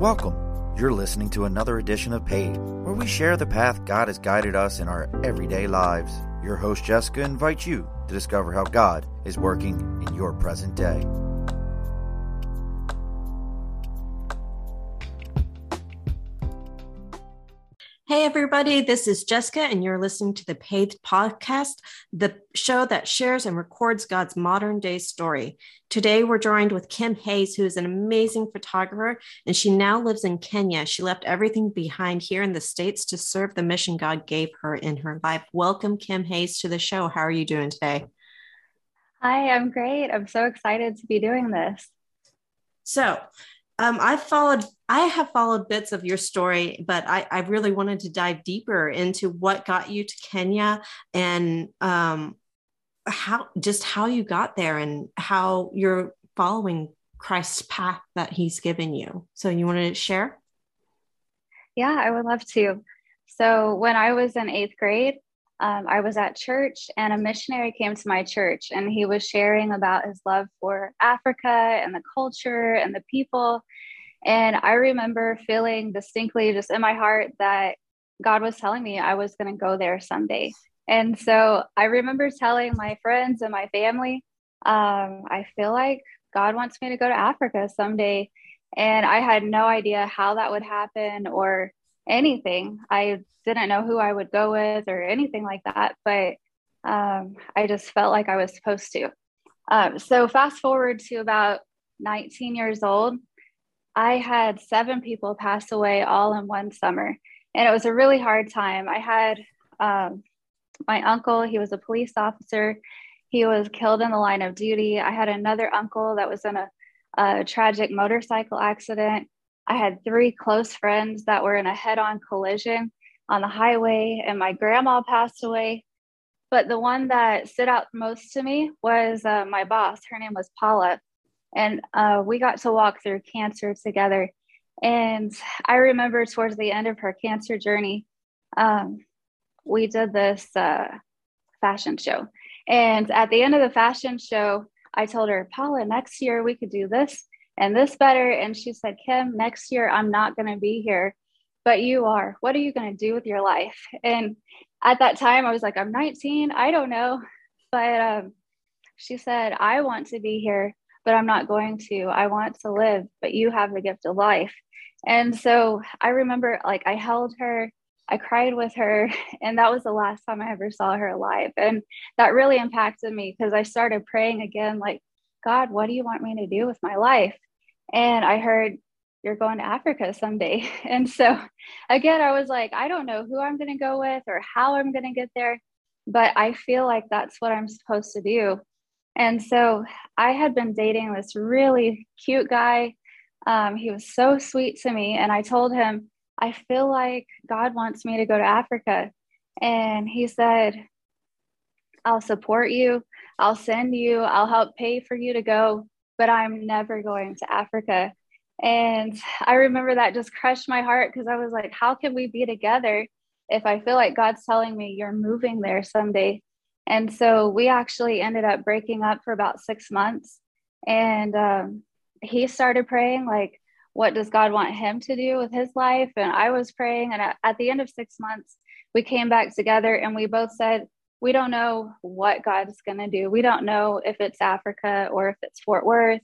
Welcome. You're listening to another edition of PAID, where we share the path God has guided us in our everyday lives. Your host, Jessica, invites you to discover how God is working in your present day. Hey, everybody, this is Jessica, and you're listening to the PAID podcast, the show that shares and records God's modern day story. Today, we're joined with Kim Hayes, who is an amazing photographer, and she now lives in Kenya. She left everything behind here in the States to serve the mission God gave her in her life. Welcome, Kim Hayes, to the show. How are you doing today? Hi, I'm great. I'm so excited to be doing this. So, I have followed bits of your story, but I really wanted to dive deeper into what got you to Kenya and how you got there and how you're following Christ's path that he's given you. So you want to share? Yeah, I would love to. So when I was in eighth grade, I was at church and a missionary came to my church and he was sharing about his love for Africa and the culture and the people. And I remember feeling distinctly just in my heart that God was telling me I was going to go there someday. And so I remember telling my friends and my family, I feel like God wants me to go to Africa someday. And I had no idea how that would happen or anything. I didn't know who I would go with or anything like that, but I just felt like I was supposed to. So fast forward to about 19 years old, I had 7 people pass away all in one summer, and it was a really hard time. I had my uncle, he was a police officer. He was killed in the line of duty. I had another uncle that was in a tragic motorcycle accident. I had 3 close friends that were in a head-on collision on the highway, and my grandma passed away. But the one that stood out most to me was my boss. Her name was Paula, and we got to walk through cancer together. And I remember towards the end of her cancer journey, we did this fashion show. And at the end of the fashion show, I told her, Paula, next year we could do this and this better. And she said, Kim, next year I'm not going to be here, but you are. What are you going to do with your life? And at that time, I was like, I'm 19. I don't know. But she said, I want to be here, but I'm not going to. I want to live, but you have the gift of life. And so I remember, like, I held her, I cried with her, and that was the last time I ever saw her alive. And that really impacted me because I started praying again, like, God, what do you want me to do with my life? And I heard, you're going to Africa someday. And so again, I was like, I don't know who I'm going to go with or how I'm going to get there, but I feel like that's what I'm supposed to do. And so I had been dating this really cute guy. He was so sweet to me. And I told him, I feel like God wants me to go to Africa. And he said, I'll support you. I'll send you, I'll help pay for you to go, but I'm never going to Africa. And I remember that just crushed my heart because I was like, how can we be together if I feel like God's telling me you're moving there someday? And so we actually ended up breaking up for about 6 months. And he started praying, like, what does God want him to do with his life? And I was praying. And at the end of 6 months, we came back together and we both said, we don't know what God's going to do. We don't know if it's Africa or if it's Fort Worth,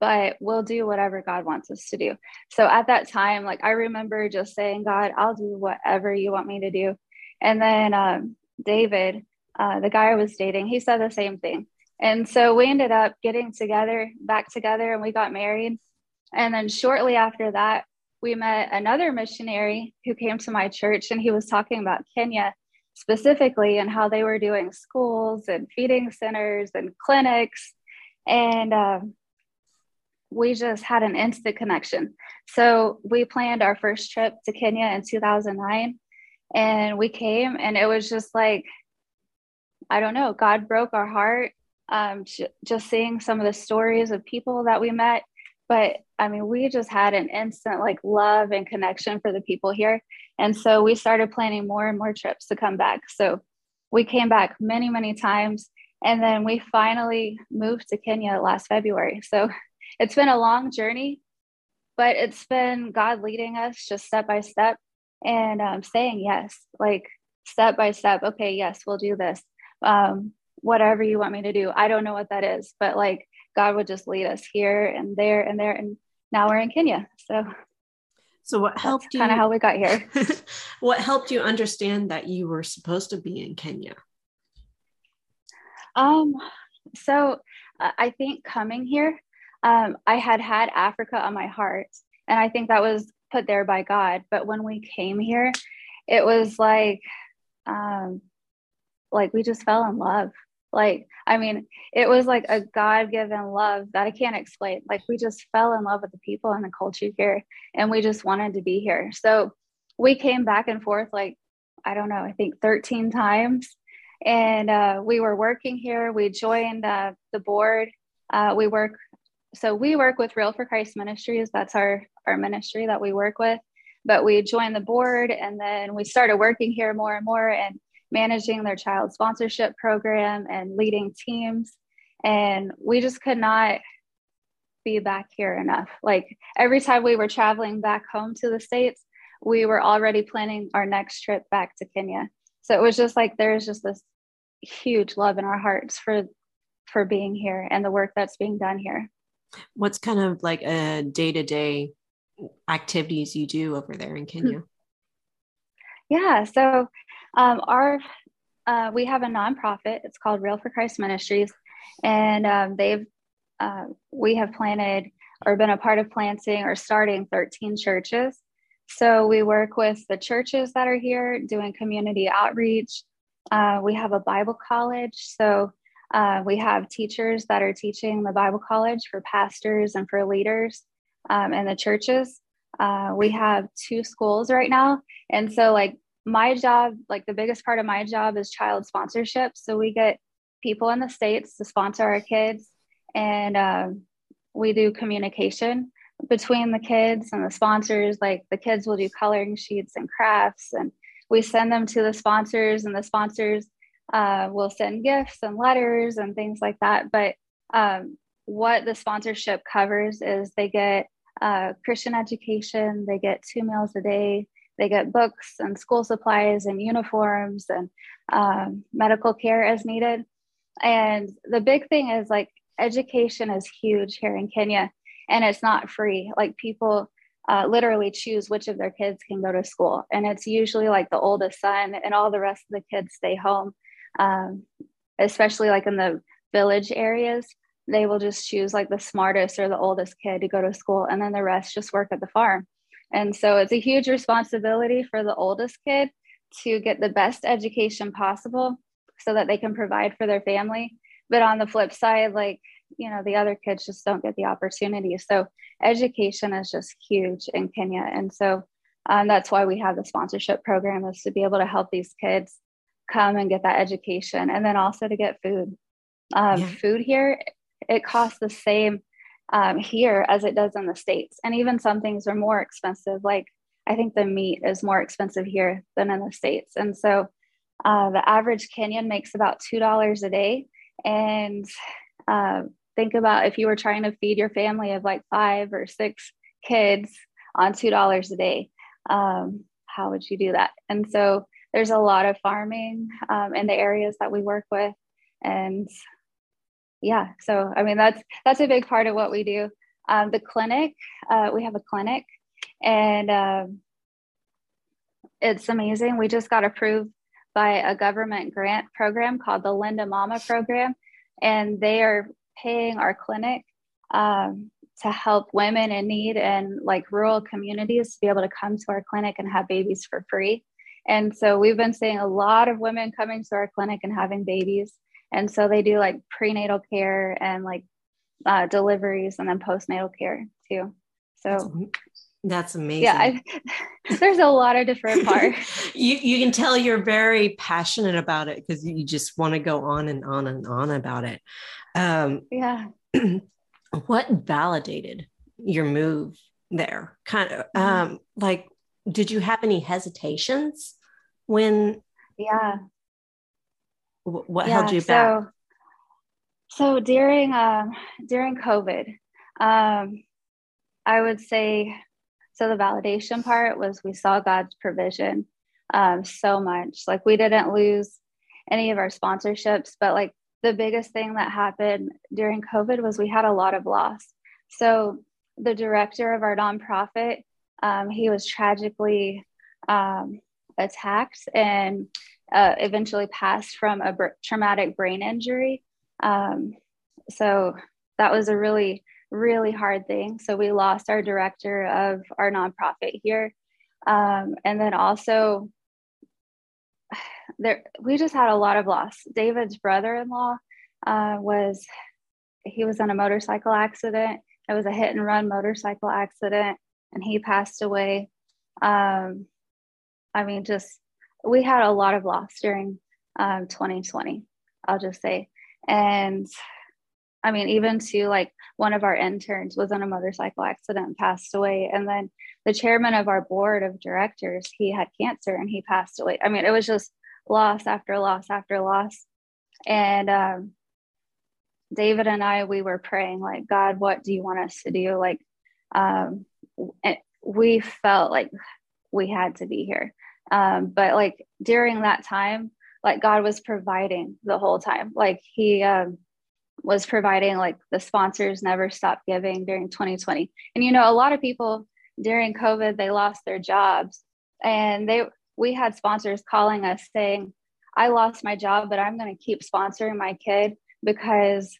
but we'll do whatever God wants us to do. So at that time, like, I remember just saying, God, I'll do whatever you want me to do. And then David, the guy I was dating, he said the same thing. And so we ended up getting together, back together, and we got married. And then shortly after that, we met another missionary who came to my church, and he was talking about Kenya specifically and how they were doing schools and feeding centers and clinics. And we just had an instant connection. So we planned our first trip to Kenya in 2009 and we came, and it was just like, I don't know, God broke our heart. Just seeing some of the stories of people that we met. But I mean, we just had an instant, like, love and connection for the people here. And so we started planning more and more trips to come back. So we came back many, many times. And then we finally moved to Kenya last February. So it's been a long journey, but it's been God leading us just step by step and saying yes, like step by step. Okay, yes, we'll do this. Whatever you want me to do. I don't know what that is, but like God would just lead us here and there and there. And now we're in Kenya. So what helped you? Kind of how we got here. What helped you understand that you were supposed to be in Kenya? So I think coming here, I had Africa on my heart, and I think that was put there by God. But when we came here, it was like we just fell in love. Like, I mean, it was like a God-given love that I can't explain. Like, we just fell in love with the people and the culture here, and we just wanted to be here. So we came back and forth, like, I don't know, I think 13 times. And we were working here. We joined the board. We work with Real for Christ Ministries. That's our ministry that we work with. But we joined the board, and then we started working here more and more and managing their child sponsorship program and leading teams. And we just could not be back here enough. Like every time we were traveling back home to the States, we were already planning our next trip back to Kenya. So it was just like, there's just this huge love in our hearts for being here and the work that's being done here. What's kind of like a day-to-day activities you do over there in Kenya? Yeah. So we have a nonprofit. It's called Real for Christ Ministries, and we have planted or been a part of planting or starting 13 churches. So we work with the churches that are here doing community outreach. We have a Bible college, so we have teachers that are teaching the Bible college for pastors and for leaders in the churches. We have 2 schools right now, and so like. My job, like the biggest part of my job is child sponsorship. So we get people in the States to sponsor our kids, and we do communication between the kids and the sponsors. Like the kids will do coloring sheets and crafts, and we send them to the sponsors, and the sponsors will send gifts and letters and things like that. But what the sponsorship covers is they get Christian education, they get 2 meals a day, they get books and school supplies and uniforms and medical care as needed. And the big thing is like education is huge here in Kenya, and it's not free. Like people literally choose which of their kids can go to school. And it's usually like the oldest son, and all the rest of the kids stay home, especially like in the village areas. They will just choose like the smartest or the oldest kid to go to school, and then the rest just work at the farm. And so it's a huge responsibility for the oldest kid to get the best education possible so that they can provide for their family. But on the flip side, like, you know, the other kids just don't get the opportunity. So education is just huge in Kenya. And so that's why we have the sponsorship program, is to be able to help these kids come and get that education, and then also to get food. Food here, it costs the same here as it does in the States. And even some things are more expensive. Like I think the meat is more expensive here than in the States. And so the average Kenyan makes about $2 a day. And think about if you were trying to feed your family of like 5 or 6 kids on $2 a day, how would you do that? And so there's a lot of farming in the areas that we work with. And yeah. So, I mean, that's a big part of what we do. The clinic, we have a clinic, and it's amazing. We just got approved by a government grant program called the Linda Mama program, and they are paying our clinic to help women in need and like rural communities to be able to come to our clinic and have babies for free. And so we've been seeing a lot of women coming to our clinic and having babies. And so they do like prenatal care and like deliveries, and then postnatal care too. So that's amazing. Yeah, there's a lot of different parts. You can tell you're very passionate about it because you just want to go on and on and on about it. Yeah. What validated your move there? Kind of like, did you have any hesitations when? Yeah. What held you back? So during COVID, I would say, so the validation part was we saw God's provision so much. Like, we didn't lose any of our sponsorships, but like the biggest thing that happened during COVID was we had a lot of loss. So the director of our nonprofit, he was tragically attacked and eventually passed from a traumatic brain injury. So that was a really, really hard thing. So we lost our director of our nonprofit here. And then also there, we just had a lot of loss. David's brother-in-law he was in a motorcycle accident. It was a hit and run motorcycle accident, and he passed away. I mean, just, we had a lot of loss during 2020, I'll just say. And I mean, even to like one of our interns was in a motorcycle accident and passed away. And then the chairman of our board of directors, he had cancer and he passed away. I mean, it was just loss after loss after loss. And David and I, we were praying like, God, what do you want us to do? Like, we felt like we had to be here. But like during that time, like God was providing the whole time. Like he was providing, like the sponsors never stopped giving during 2020. And, you know, a lot of people during COVID, they lost their jobs, and we had sponsors calling us saying, I lost my job, but I'm going to keep sponsoring my kid because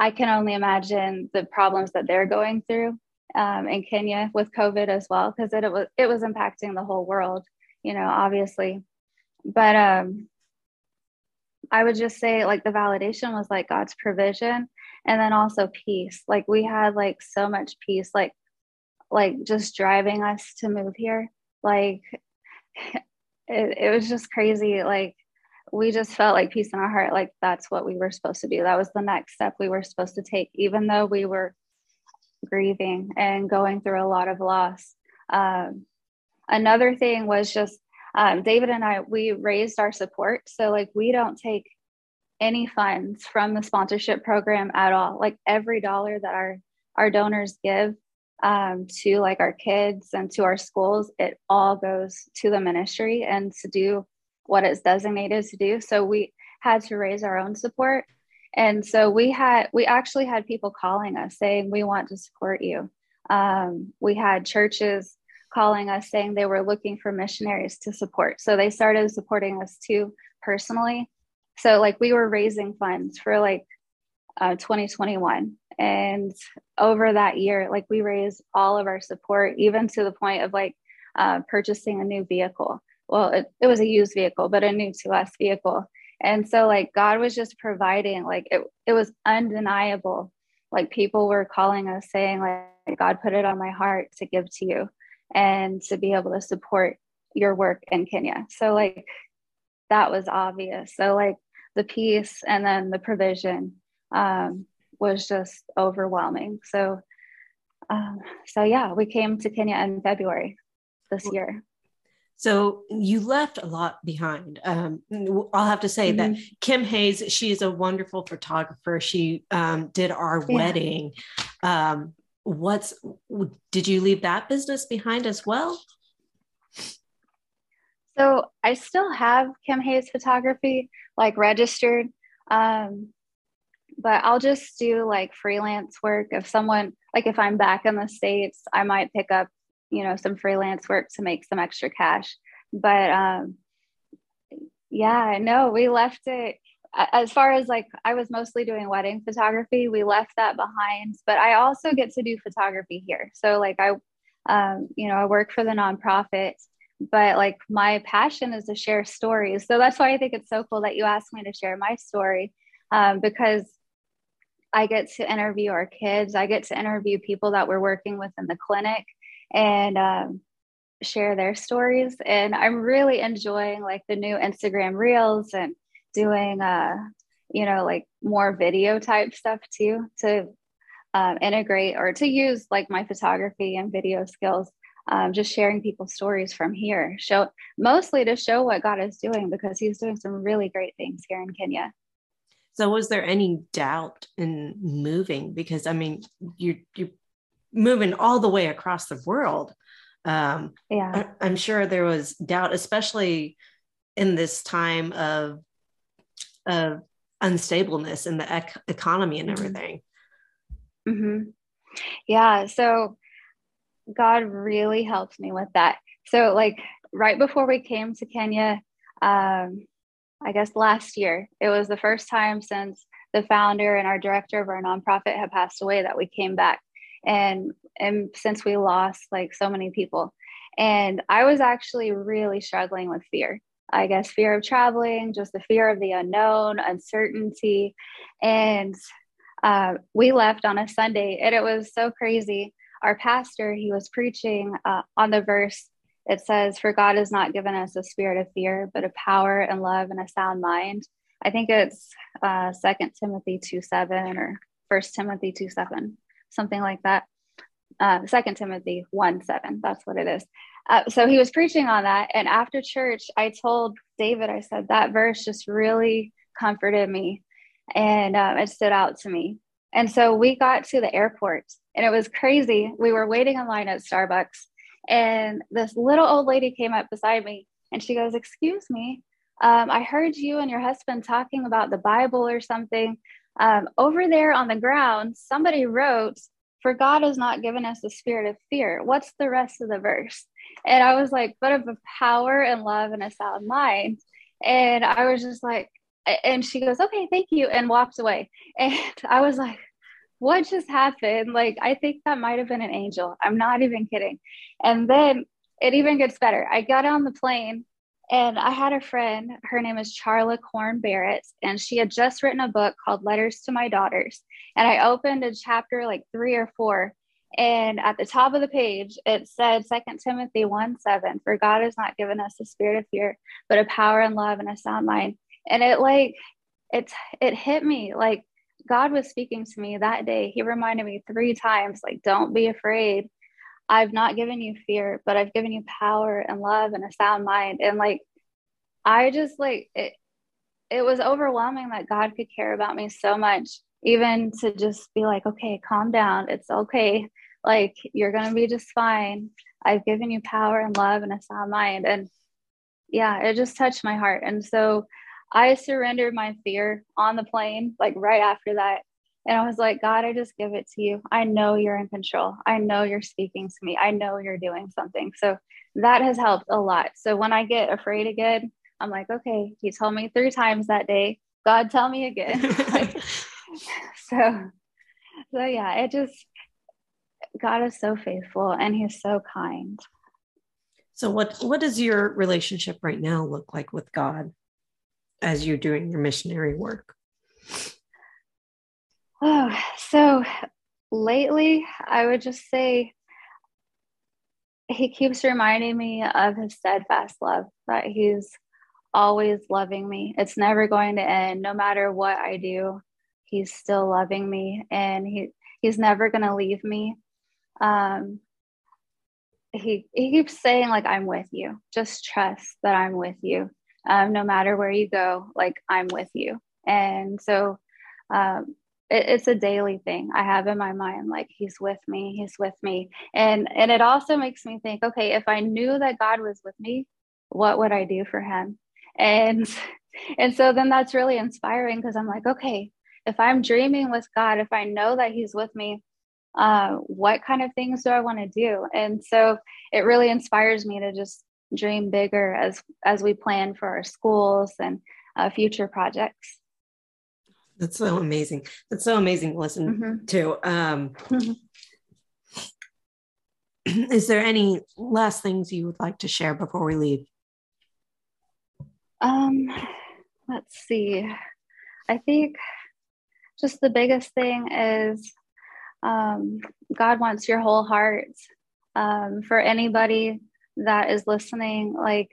I can only imagine the problems that they're going through in Kenya with COVID as well. Cause it was impacting the whole world, you know, obviously. But I would just say like the validation was like God's provision, and then also peace. Like we had like so much peace, like just driving us to move here. Like it was just crazy. Like we just felt like peace in our heart. Like that's what we were supposed to do. That was the next step we were supposed to take, even though we were grieving and going through a lot of loss. Another thing was just, David and I, we raised our support. So like, we don't take any funds from the sponsorship program at all. Like every dollar that our donors give to like our kids and to our schools, it all goes to the ministry and to do what it's designated to do. So we had to raise our own support. And so we actually had people calling us saying, we want to support you. We had churches calling us saying they were looking for missionaries to support. So they started supporting us too personally. So like we were raising funds for like 2021. And over that year, like we raised all of our support, even to the point of like purchasing a new vehicle. Well, it was a used vehicle, but a new to us vehicle. And so like God was just providing, like it was undeniable. Like people were calling us saying like, God put it on my heart to give to you and to be able to support your work in Kenya. So like that was obvious. So like the peace and then the provision was just overwhelming. So yeah, we came to Kenya in February this year. So you left a lot behind. I'll have to say that Kim Hayes, she is a wonderful photographer. She did our wedding. Did you leave that business behind as well? So I still have Kim Hayes photography, like registered. But I'll just do like freelance work. If someone, like if I'm back in the States, I might pick up, you know, some freelance work to make some extra cash. But yeah, no, we left it. As far as like, I was mostly doing wedding photography. We left that behind, but I also get to do photography here. So like I, you know, I work for the nonprofit, but like my passion is to share stories. So that's why I think it's so cool that you asked me to share my story, because I get to interview our kids. I get to interview people that we're working with in the clinic and share their stories. And I'm really enjoying like the new Instagram reels and doing, you know, like more video type stuff too, to integrate or to use like my photography and video skills, just sharing people's stories from here. Mostly to show what God is doing, because he's doing some really great things here in Kenya. So was there any doubt in moving? Because I mean, you moving all the way across the world. I'm sure there was doubt, especially in this time of unstableness in the economy and everything. Mm-hmm. Yeah. So God really helped me with that. So like right before we came to Kenya, I guess last year, it was the first time since the founder and our director of our nonprofit had passed away that we came back. And since we lost like so many people, and I was actually really struggling with fear, I guess, fear of traveling, just the fear of the unknown, uncertainty. And we left on a Sunday, and it was so crazy. Our pastor, he was preaching on the verse. It says, "For God has not given us a spirit of fear, but a power and love and a sound mind." I think it's 2 Timothy 2:7 or 1 Timothy 2:7, something like that. 2 Timothy 1:7, that's what it is. So he was preaching on that. And after church, I told David, I said, that verse just really comforted me, and it stood out to me. And so we got to the airport, and it was crazy. We were waiting in line at Starbucks, and this little old lady came up beside me, and she goes, "Excuse me, I heard you and your husband talking about the Bible or something. Over there on the ground, somebody wrote, 'For God has not given us the spirit of fear.' What's the rest of the verse?" And I was like, "But of a power and love and a sound mind." And I was just like, and she goes, "Okay, thank you," and walked away. And I was like, what just happened? Like, I think that might've been an angel. I'm not even kidding. And then it even gets better. I got on the plane, and I had a friend, her name is Charla Corn Barrett, and she had just written a book called Letters to My Daughters. And I opened a chapter like 3 or 4, and at the top of the page, it said 2 Timothy 1:7, "For God has not given us a spirit of fear, but a power and love and a sound mind." And it hit me. Like, God was speaking to me that day. He reminded me 3 times, like, don't be afraid. I've not given you fear, but I've given you power and love and a sound mind. And like, I just like, it was overwhelming that God could care about me so much, even to just be like, okay, calm down. It's okay. Like, you're going to be just fine. I've given you power and love and a sound mind. And yeah, it just touched my heart. And so I surrendered my fear on the plane, like right after that. And I was like, God, I just give it to you. I know you're in control. I know you're speaking to me. I know you're doing something. So that has helped a lot. So when I get afraid again, I'm like, okay, you told me 3 times that day. God, tell me again. Like, so yeah, it just, God is so faithful, and he's so kind. So what does your relationship right now look like with God as you're doing your missionary work? Oh, so lately, I would just say he keeps reminding me of his steadfast love, that he's always loving me. It's never going to end. No matter what I do, he's still loving me, and he's never going to leave me. He keeps saying, like, I'm with you. Just trust that I'm with you. No matter where you go, like, I'm with you. And so, it's a daily thing I have in my mind, like, he's with me. And it also makes me think, okay, if I knew that God was with me, what would I do for him? And so then that's really inspiring, because I'm like, okay, if I'm dreaming with God, if I know that he's with me, what kind of things do I want to do? And so it really inspires me to just dream bigger as we plan for our schools and future projects. That's so amazing. That's so amazing to listen to. Is there any last things you would like to share before we leave? Let's see. I think just the biggest thing is God wants your whole heart. For anybody that is listening, like,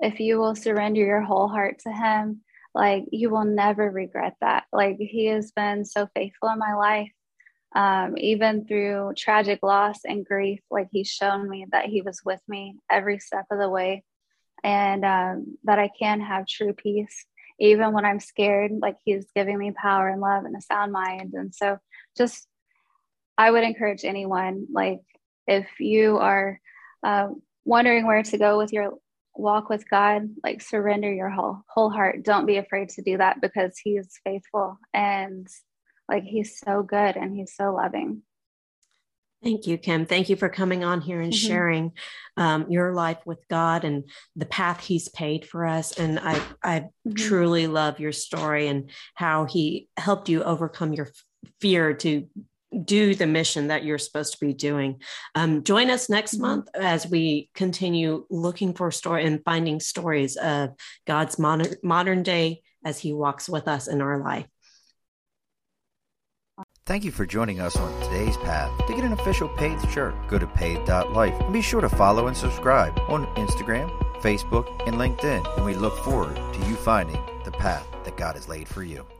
if you will surrender your whole heart to him, like, you will never regret that. Like, he has been so faithful in my life, even through tragic loss and grief. Like, he's shown me that he was with me every step of the way, and that I can have true peace. Even when I'm scared, like, he's giving me power and love and a sound mind. And so just I would encourage anyone, like, if you are wondering where to go with your walk with God, like, surrender your whole heart. Don't be afraid to do that, because He is faithful, and like, He's so good and He's so loving. Thank you, Kim. Thank you for coming on here and sharing your life with God and the path He's paved for us. And I truly love your story and how He helped you overcome your fear to do the mission that you're supposed to be doing. Join us next month as we continue looking for story and finding stories of God's modern day as He walks with us in our life. Thank you for joining us on today's path. To get an official PAID shirt, go to PAID.life and be sure to follow and subscribe on Instagram, Facebook, and LinkedIn. And we look forward to you finding the path that God has laid for you.